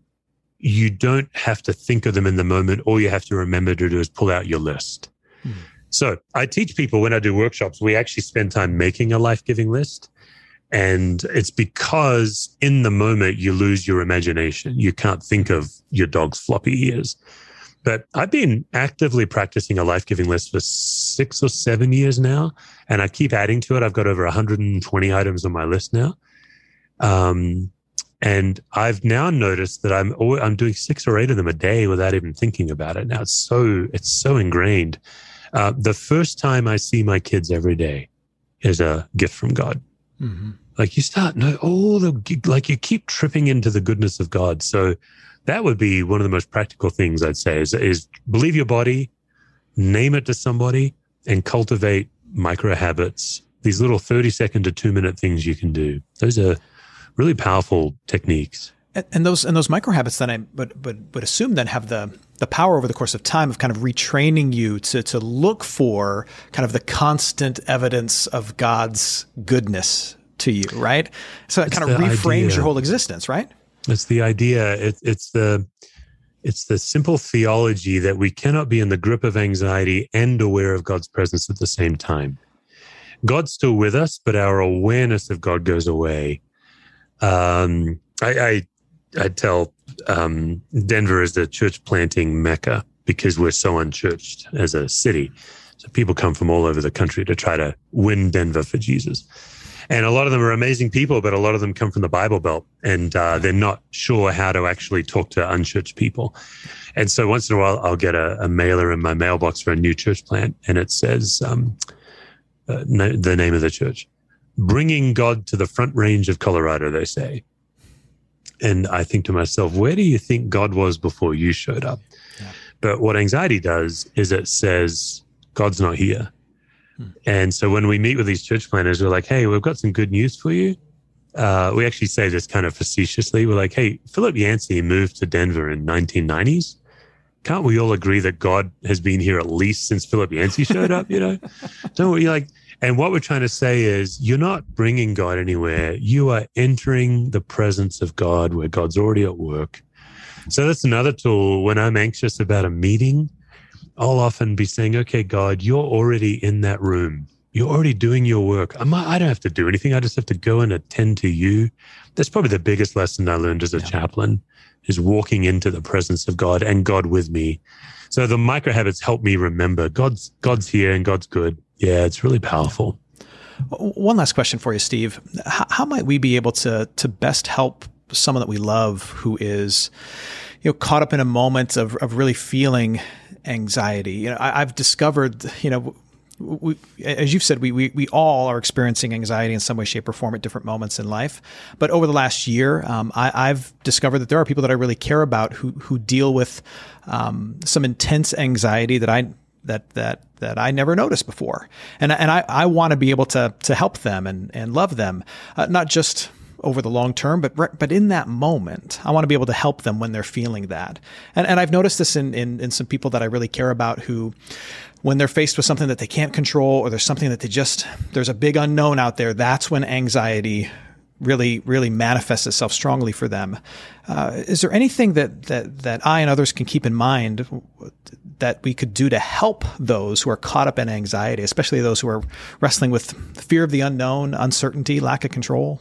you don't have to think of them in the moment. All you have to remember to do is pull out your list. Mm. So I teach people when I do workshops, we actually spend time making a life-giving list. And it's because in the moment you lose your imagination. You can't think of your dog's floppy ears. But I've been actively practicing a life-giving list for six or seven years now, and I keep adding to it. I've got over one hundred twenty items on my list now. Um, and I've now noticed that I'm always, I'm doing six or eight of them a day without even thinking about it. Now, it's so, it's so ingrained. Uh, the first time I see my kids every day is a gift from God. Mm-hmm. Like you start, no, all the, like you keep tripping into the goodness of God. So that would be one of the most practical things I'd say is, is believe your body, name it to somebody, and cultivate micro habits, these little thirty second to two minute things you can do. Those are really powerful techniques. And, and those and those micro habits then I but but would assume then have the the power over the course of time of kind of retraining you to to look for kind of the constant evidence of God's goodness to you, right? So that kind of reframes idea. Your whole existence, right? It's the idea. It, it's the it's the simple theology that we cannot be in the grip of anxiety and aware of God's presence at the same time. God's still with us, but our awareness of God goes away. Um, I, I I tell um, Denver is the church planting mecca because we're so unchurched as a city. So people come from all over the country to try to win Denver for Jesus. And a lot of them are amazing people, but a lot of them come from the Bible Belt and uh, they're not sure how to actually talk to unchurched people. And so once in a while, I'll get a, a mailer in my mailbox for a new church plant. And it says um, uh, no, the name of the church, bringing God to the Front Range of Colorado, they say. And I think to myself, where do you think God was before you showed up? Yeah. But what anxiety does is it says, God's not here. And so when we meet with these church planners, we're like, hey, we've got some good news for you. Uh, we actually say this kind of facetiously. We're like, hey, Philip Yancey moved to Denver in nineteen nineties. Can't we all agree that God has been here at least since Philip Yancey showed up, you know? Don't we like, and what we're trying to say is you're not bringing God anywhere. You are entering the presence of God where God's already at work. So that's another tool. When I'm anxious about a meeting, I'll often be saying, okay, God, you're already in that room. You're already doing your work. I'm not, I don't have to do anything. I just have to go and attend to you. That's probably the biggest lesson I learned as a yeah. chaplain is walking into the presence of God and God with me. So the micro habits help me remember God's, God's here and God's good. Yeah, it's really powerful. One last question for you, Steve. How, how might we be able to, to best help someone that we love who is, you know, caught up in a moment of, of really feeling anxiety? You know, I, I've discovered, you know, we, as you've said, we, we, we all are experiencing anxiety in some way, shape, or form at different moments in life. But over the last year, um, I, I've discovered that there are people that I really care about who, who deal with um, some intense anxiety that I, that, that, that I never noticed before. And, and I, I want to be able to, to help them and, and love them, uh, not just over the long term, but but in that moment, I want to be able to help them when they're feeling that. And and I've noticed this in in, in some people that I really care about who, when they're faced with something that they can't control, or there's something that they just, there's a big unknown out there, that's when anxiety really, really manifests itself strongly for them. Uh, is there anything that, that, that I and others can keep in mind that we could do to help those who are caught up in anxiety, especially those who are wrestling with fear of the unknown, uncertainty, lack of control?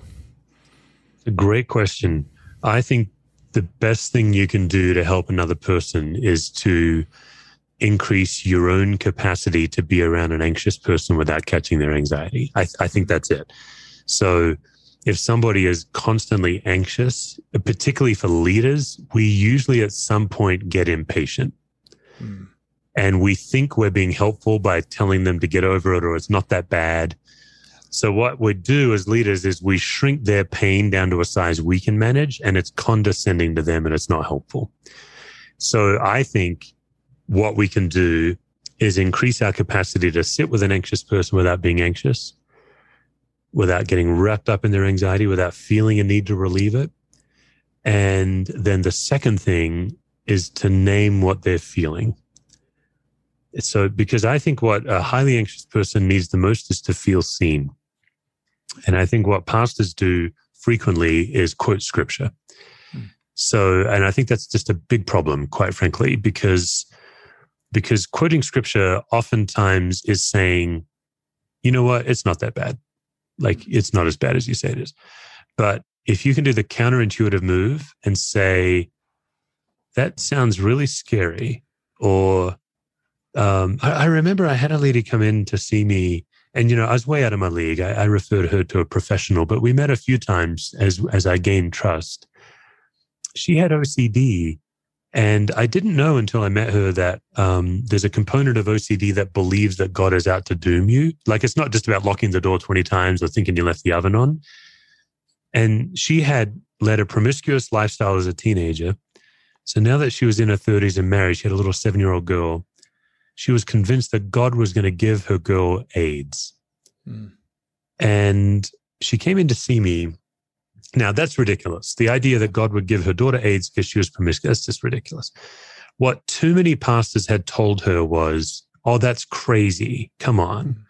A great question. I think the best thing you can do to help another person is to increase your own capacity to be around an anxious person without catching their anxiety. I, th- I think that's it. So if somebody is constantly anxious, particularly for leaders, we usually at some point get impatient. Mm. And we think we're being helpful by telling them to get over it or it's not that bad. So what we do as leaders is we shrink their pain down to a size we can manage, and it's condescending to them and it's not helpful. So I think what we can do is increase our capacity to sit with an anxious person without being anxious, without getting wrapped up in their anxiety, without feeling a need to relieve it. And then the second thing is to name what they're feeling. So, because I think what a highly anxious person needs the most is to feel seen. And I think what pastors do frequently is quote scripture. Mm. So, and I think that's just a big problem, quite frankly, because, because quoting scripture oftentimes is saying, you know what, it's not that bad. Like, it's not as bad as you say it is. But if you can do the counterintuitive move and say, that sounds really scary, or um, I, I remember I had a lady come in to see me, and, you know, I was way out of my league. I, I referred her to a professional, but we met a few times as, as I gained trust. She had O C D, and I didn't know until I met her that um, there's a component of O C D that believes that God is out to doom you. Like, it's not just about locking the door twenty times or thinking you left the oven on. And she had led a promiscuous lifestyle as a teenager. So now that she was in her thirties and married, she had a little seven-year-old girl. She was convinced that God was going to give her girl AIDS. Mm. And she came in to see me. Now, that's ridiculous. The idea that God would give her daughter AIDS because she was promiscuous, that's just ridiculous. What too many pastors had told her was, oh, that's crazy. Come on.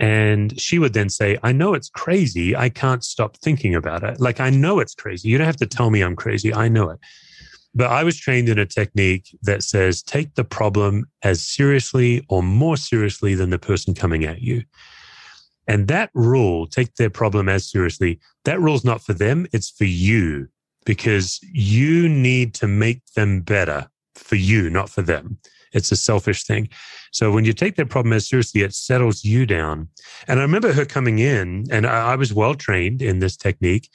And she would then say, I know it's crazy. I can't stop thinking about it. Like, I know it's crazy. You don't have to tell me I'm crazy. I know it. But I was trained in a technique that says, take the problem as seriously or more seriously than the person coming at you. And that rule, take their problem as seriously, that rule's not for them, it's for you, because you need to make them better for you, not for them. It's a selfish thing. So when you take their problem as seriously, it settles you down. And I remember her coming in, and I, I was well-trained in this technique.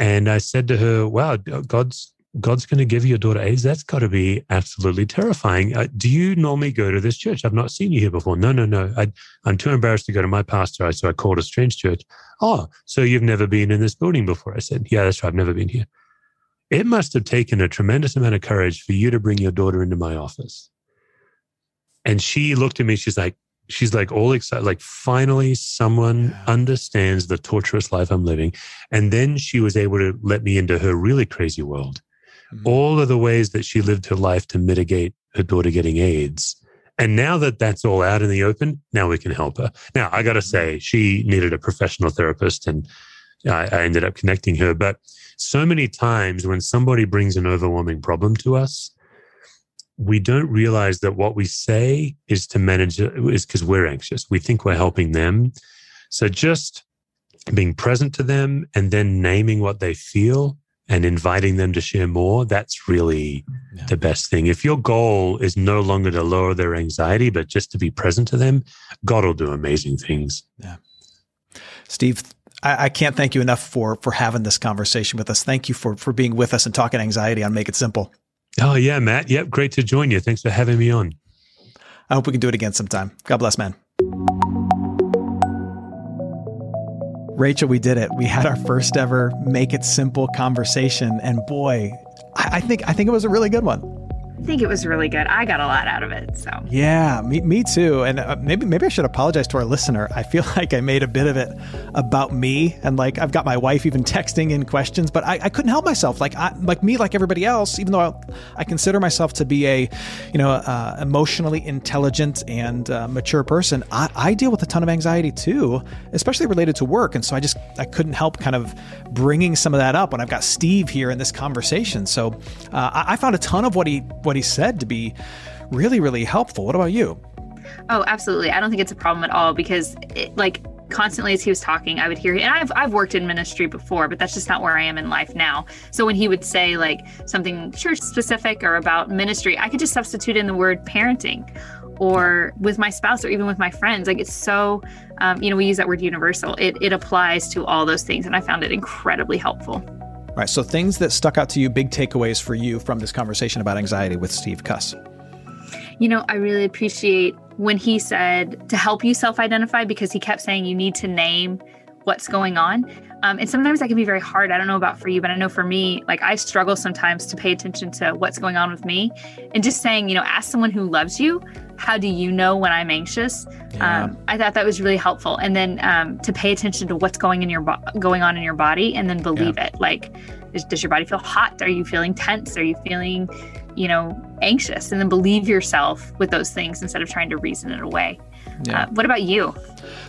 And I said to her, wow, God's God's going to give your daughter AIDS? That's got to be absolutely terrifying. Uh, do you normally go to this church? I've not seen you here before. No, no, no. I, I'm too embarrassed to go to my pastor, so I called a strange church. Oh, so you've never been in this building before? I said, yeah, that's right. I've never been here. It must have taken a tremendous amount of courage for you to bring your daughter into my office. And she looked at me. She's like, she's like all excited. Like, finally, someone yeah. understands the torturous life I'm living. And then she was able to let me into her really crazy world. All of the ways that she lived her life to mitigate her daughter getting AIDS. And now that that's all out in the open, now we can help her. Now, I got to say, she needed a professional therapist, and I, I ended up connecting her. But so many times when somebody brings an overwhelming problem to us, we don't realize that what we say is to manage it is because we're anxious. We think we're helping them. So just being present to them and then naming what they feel and inviting them to share more, that's really yeah. the best thing. If your goal is no longer to lower their anxiety, but just to be present to them, God will do amazing things. Yeah, Steve, I, I can't thank you enough for for having this conversation with us. Thank you for for being with us and talking anxiety on Make It Simple. Oh, yeah, Matt. Yep, great to join you. Thanks for having me on. I hope we can do it again sometime. God bless, man. Rachel, we did it. We had our first ever Make It Simple conversation. And boy, I think I think it was a really good one. I think it was really good. I got a lot out of it. So yeah, me, me too. And uh, maybe maybe I should apologize to our listener. I feel like I made a bit of it about me, and like I've got my wife even texting in questions, but I, I couldn't help myself. Like I, like me, like everybody else, even though I, I consider myself to be a, you know, uh, emotionally intelligent and uh, mature person, I, I deal with a ton of anxiety too, especially related to work. And so I just I couldn't help kind of bringing some of that up when I've got Steve here in this conversation. So uh, I, I found a ton of what he what he said to be really, really helpful. What about you? Oh, absolutely. I don't think it's a problem at all, because it, like constantly as he was talking, I would hear, and I've, I've worked in ministry before, but that's just not where I am in life now. So when he would say like something church specific or about ministry, I could just substitute in the word parenting or with my spouse or even with my friends. Like it's so, um, you know, we use that word universal. It, it applies to all those things. And I found it incredibly helpful. All right. So things that stuck out to you, big takeaways for you from this conversation about anxiety with Steve Cuss. You know, I really appreciate when he said to help you self-identify, because he kept saying you need to name what's going on. Um, and sometimes that can be very hard. I don't know about for you, but I know for me, like I struggle sometimes to pay attention to what's going on with me, and just saying, you know, ask someone who loves you, how do you know when I'm anxious? Yeah. Um, I thought that was really helpful. And then um, to pay attention to what's going in your bo- going on in your body, and then believe yeah. it. Like, is, does your body feel hot? Are you feeling tense? Are you feeling, you know, anxious? And then believe yourself with those things instead of trying to reason it away. Yeah. Uh, what about you?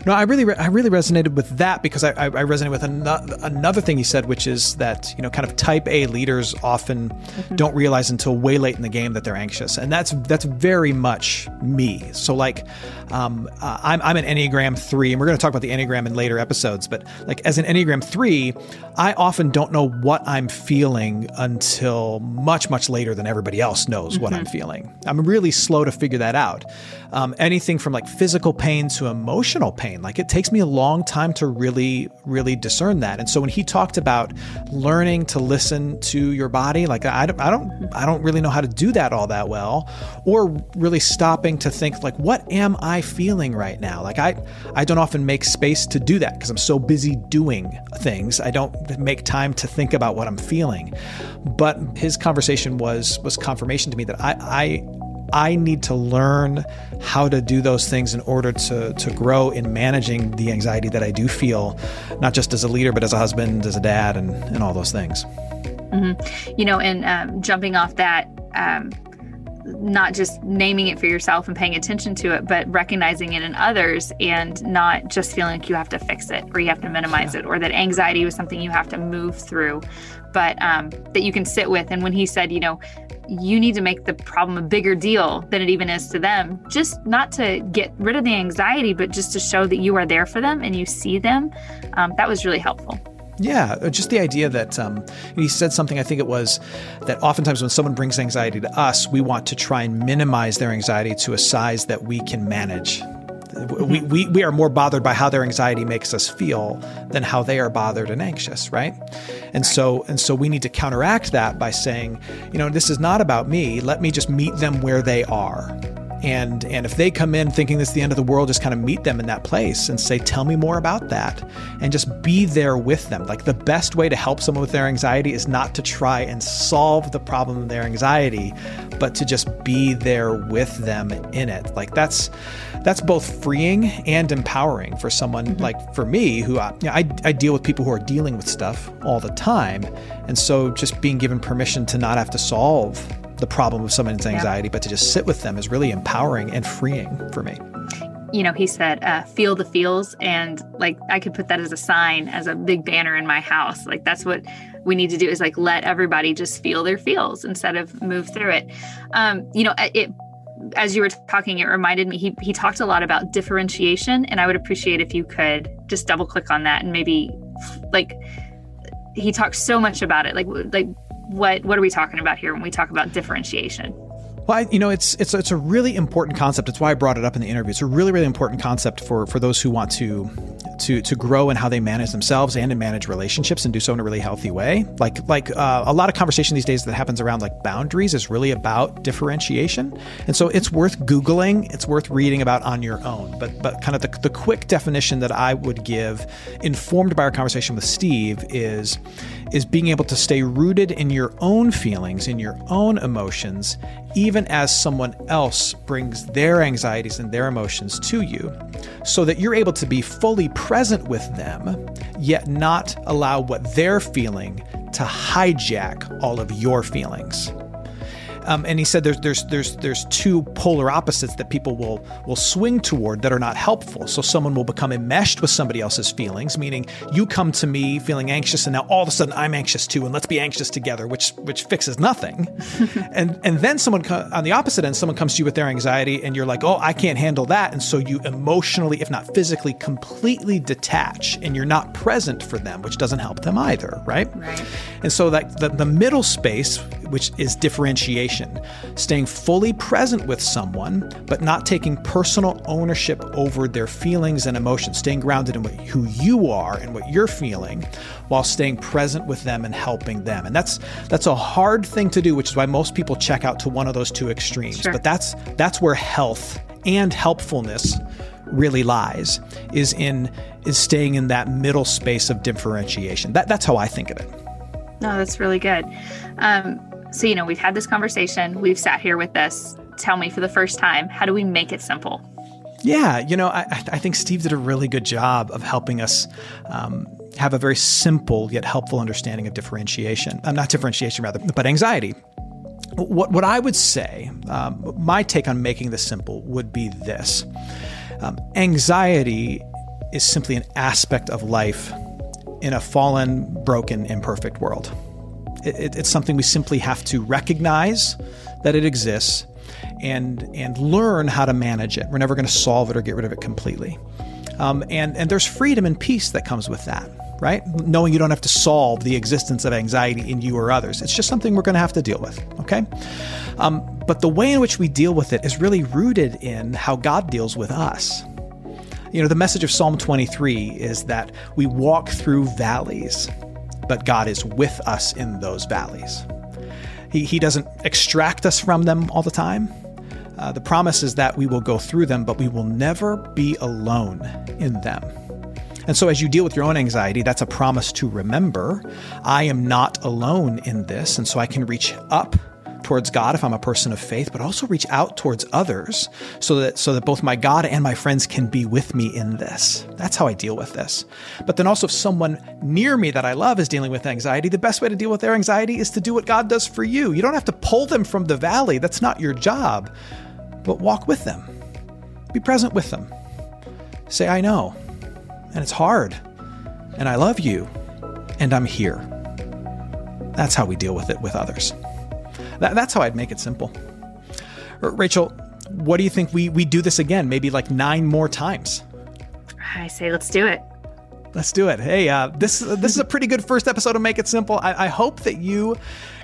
No, I really, re- I really resonated with that, because I, I, I resonate with another, another thing he said, which is that, you know, kind of type A leaders often mm-hmm. don't realize until way late in the game that they're anxious. And that's, that's very much me. So like, um, uh, I'm, I'm an Enneagram three, and we're going to talk about the Enneagram in later episodes, but like as an Enneagram three, I often don't know what I'm feeling until much, much later than everybody else knows mm-hmm. what I'm feeling. I'm really slow to figure that out. Um, anything from like physical physical pain to emotional pain. Like it takes me a long time to really, really discern that. And so when he talked about learning to listen to your body, like I don't, I don't, I don't really know how to do that all that well, or really stopping to think like, what am I feeling right now? Like I, I don't often make space to do that because I'm so busy doing things. I don't make time to think about what I'm feeling. But his conversation was, was confirmation to me that I, I, I need to learn how to do those things in order to to grow in managing the anxiety that I do feel, not just as a leader, but as a husband, as a dad, and, and all those things. Mm-hmm. You know, and um, jumping off that, um, not just naming it for yourself and paying attention to it, but recognizing it in others, and not just feeling like you have to fix it or you have to minimize yeah. it, or that anxiety was something you have to move through, but um, that you can sit with. And when he said, you know, you need to make the problem a bigger deal than it even is to them, just not to get rid of the anxiety, but just to show that you are there for them and you see them. Um, that was really helpful. Yeah. Just the idea that um, he said something, I think it was that oftentimes when someone brings anxiety to us, we want to try and minimize their anxiety to a size that we can manage. We, we we are more bothered by how their anxiety makes us feel than how they are bothered and anxious, right? And right. so and so we need to counteract that by saying, you know, this is not about me. Let me just meet them where they are. And and if they come in thinking this is the end of the world, just kind of meet them in that place and say, tell me more about that, and just be there with them. Like the best way to help someone with their anxiety is not to try and solve the problem of their anxiety, but to just be there with them in it. Like that's that's both freeing and empowering for someone mm-hmm. like for me, who I, you know, I, I deal with people who are dealing with stuff all the time. And so just being given permission to not have to solve the problem of someone's anxiety, yeah. but to just sit with them is really empowering and freeing for me. You know, he said, uh, feel the feels. And like, I could put that as a sign, as a big banner in my house. Like, that's what we need to do, is like, let everybody just feel their feels instead of move through it. Um, you know, it, as you were talking, it reminded me, he, he talked a lot about differentiation, and I would appreciate if you could just double click on that. And maybe like, he talked so much about it. Like, like, What what are we talking about here when we talk about differentiation? Well, I, you know, it's it's it's a really important concept. It's why I brought it up in the interview. It's a really, really important concept for for those who want to to to grow in how they manage themselves and to manage relationships, and do so in a really healthy way. Like like uh, a lot of conversation these days that happens around like boundaries is really about differentiation. And so it's worth Googling. It's worth reading about on your own. But but kind of the, the quick definition that I would give, informed by our conversation with Steve, is is being able to stay rooted in your own feelings, in your own emotions, even as someone else brings their anxieties and their emotions to you, so that you're able to be fully present with them, yet not allow what they're feeling to hijack all of your feelings. Um, and he said there's there's there's there's two polar opposites that people will will swing toward that are not helpful. So someone will become enmeshed with somebody else's feelings, meaning you come to me feeling anxious and now all of a sudden I'm anxious too and let's be anxious together, which which fixes nothing. and and then someone co- on the opposite end, someone comes to you with their anxiety and you're like, oh, I can't handle that. And so you emotionally, if not physically, completely detach and you're not present for them, which doesn't help them either, right? Right. And so that the, the middle space, which is differentiation, staying fully present with someone, but not taking personal ownership over their feelings and emotions, staying grounded in what, who you are and what you're feeling while staying present with them and helping them. And that's that's a hard thing to do, which is why most people check out to one of those two extremes. Sure. But that's that's where health and helpfulness really lies, is in is staying in that middle space of differentiation. That, that's how I think of it. No, that's really good. Um, So, you know, we've had this conversation. We've sat here with this. Tell me for the first time, how do we make it simple? Yeah. You know, I, I think Steve did a really good job of helping us um, have a very simple yet helpful understanding of differentiation. Um, not differentiation, rather, but anxiety. What, what I would say, um, my take on making this simple would be this. Um, anxiety is simply an aspect of life in a fallen, broken, imperfect world. It, it's something we simply have to recognize that it exists and and learn how to manage it. We're never going to solve it or get rid of it completely. Um, and, and there's freedom and peace that comes with that, right? Knowing you don't have to solve the existence of anxiety in you or others. It's just something we're going to have to deal with, okay? Um, but the way in which we deal with it is really rooted in how God deals with us. You know, the message of Psalm twenty-three is that we walk through valleys, but God is with us in those valleys. He, he doesn't extract us from them all the time. Uh, the promise is that we will go through them, but we will never be alone in them. And so as you deal with your own anxiety, that's a promise to remember. I am not alone in this. And so I can reach up towards God if I'm a person of faith, but also reach out towards others so that so that both my God and my friends can be with me in this. That's how I deal with this. But then also if someone near me that I love is dealing with anxiety, the best way to deal with their anxiety is to do what God does for you. You don't have to pull them from the valley. That's not your job, but walk with them. Be present with them. Say, I know, and it's hard, and I love you, and I'm here. That's how we deal with it with others. That's how I'd make it simple. Rachel, what do you think? We we do this again, maybe like nine more times. I say, let's do it. Let's do it. Hey, uh, this this is a pretty good first episode of Make It Simple. I, I hope that you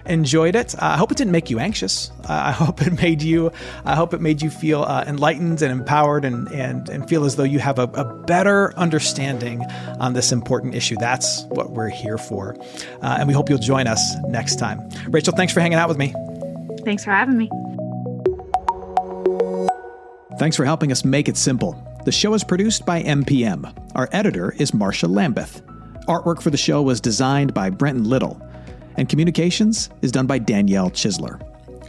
enjoyed it. Uh, I hope it didn't make you anxious. Uh, I hope it made you. I hope it made you feel uh, enlightened and empowered, and and and feel as though you have a, a better understanding on this important issue. That's what we're here for, uh, and we hope you'll join us next time. Rachel, thanks for hanging out with me. Thanks for having me. Thanks for helping us make it simple. The show is produced by M P M. Our editor is Marsha Lambeth. Artwork for the show was designed by Brenton Little. And communications is done by Danielle Chisler.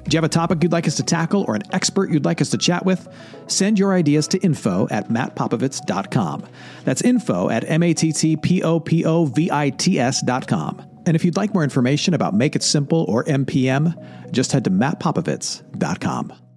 Do you have a topic you'd like us to tackle or an expert you'd like us to chat with? Send your ideas to info at matt popovitz dot com. That's info at matt popovitz dot com. And if you'd like more information about Make It Simple or M P M, just head to matt popovitz dot com.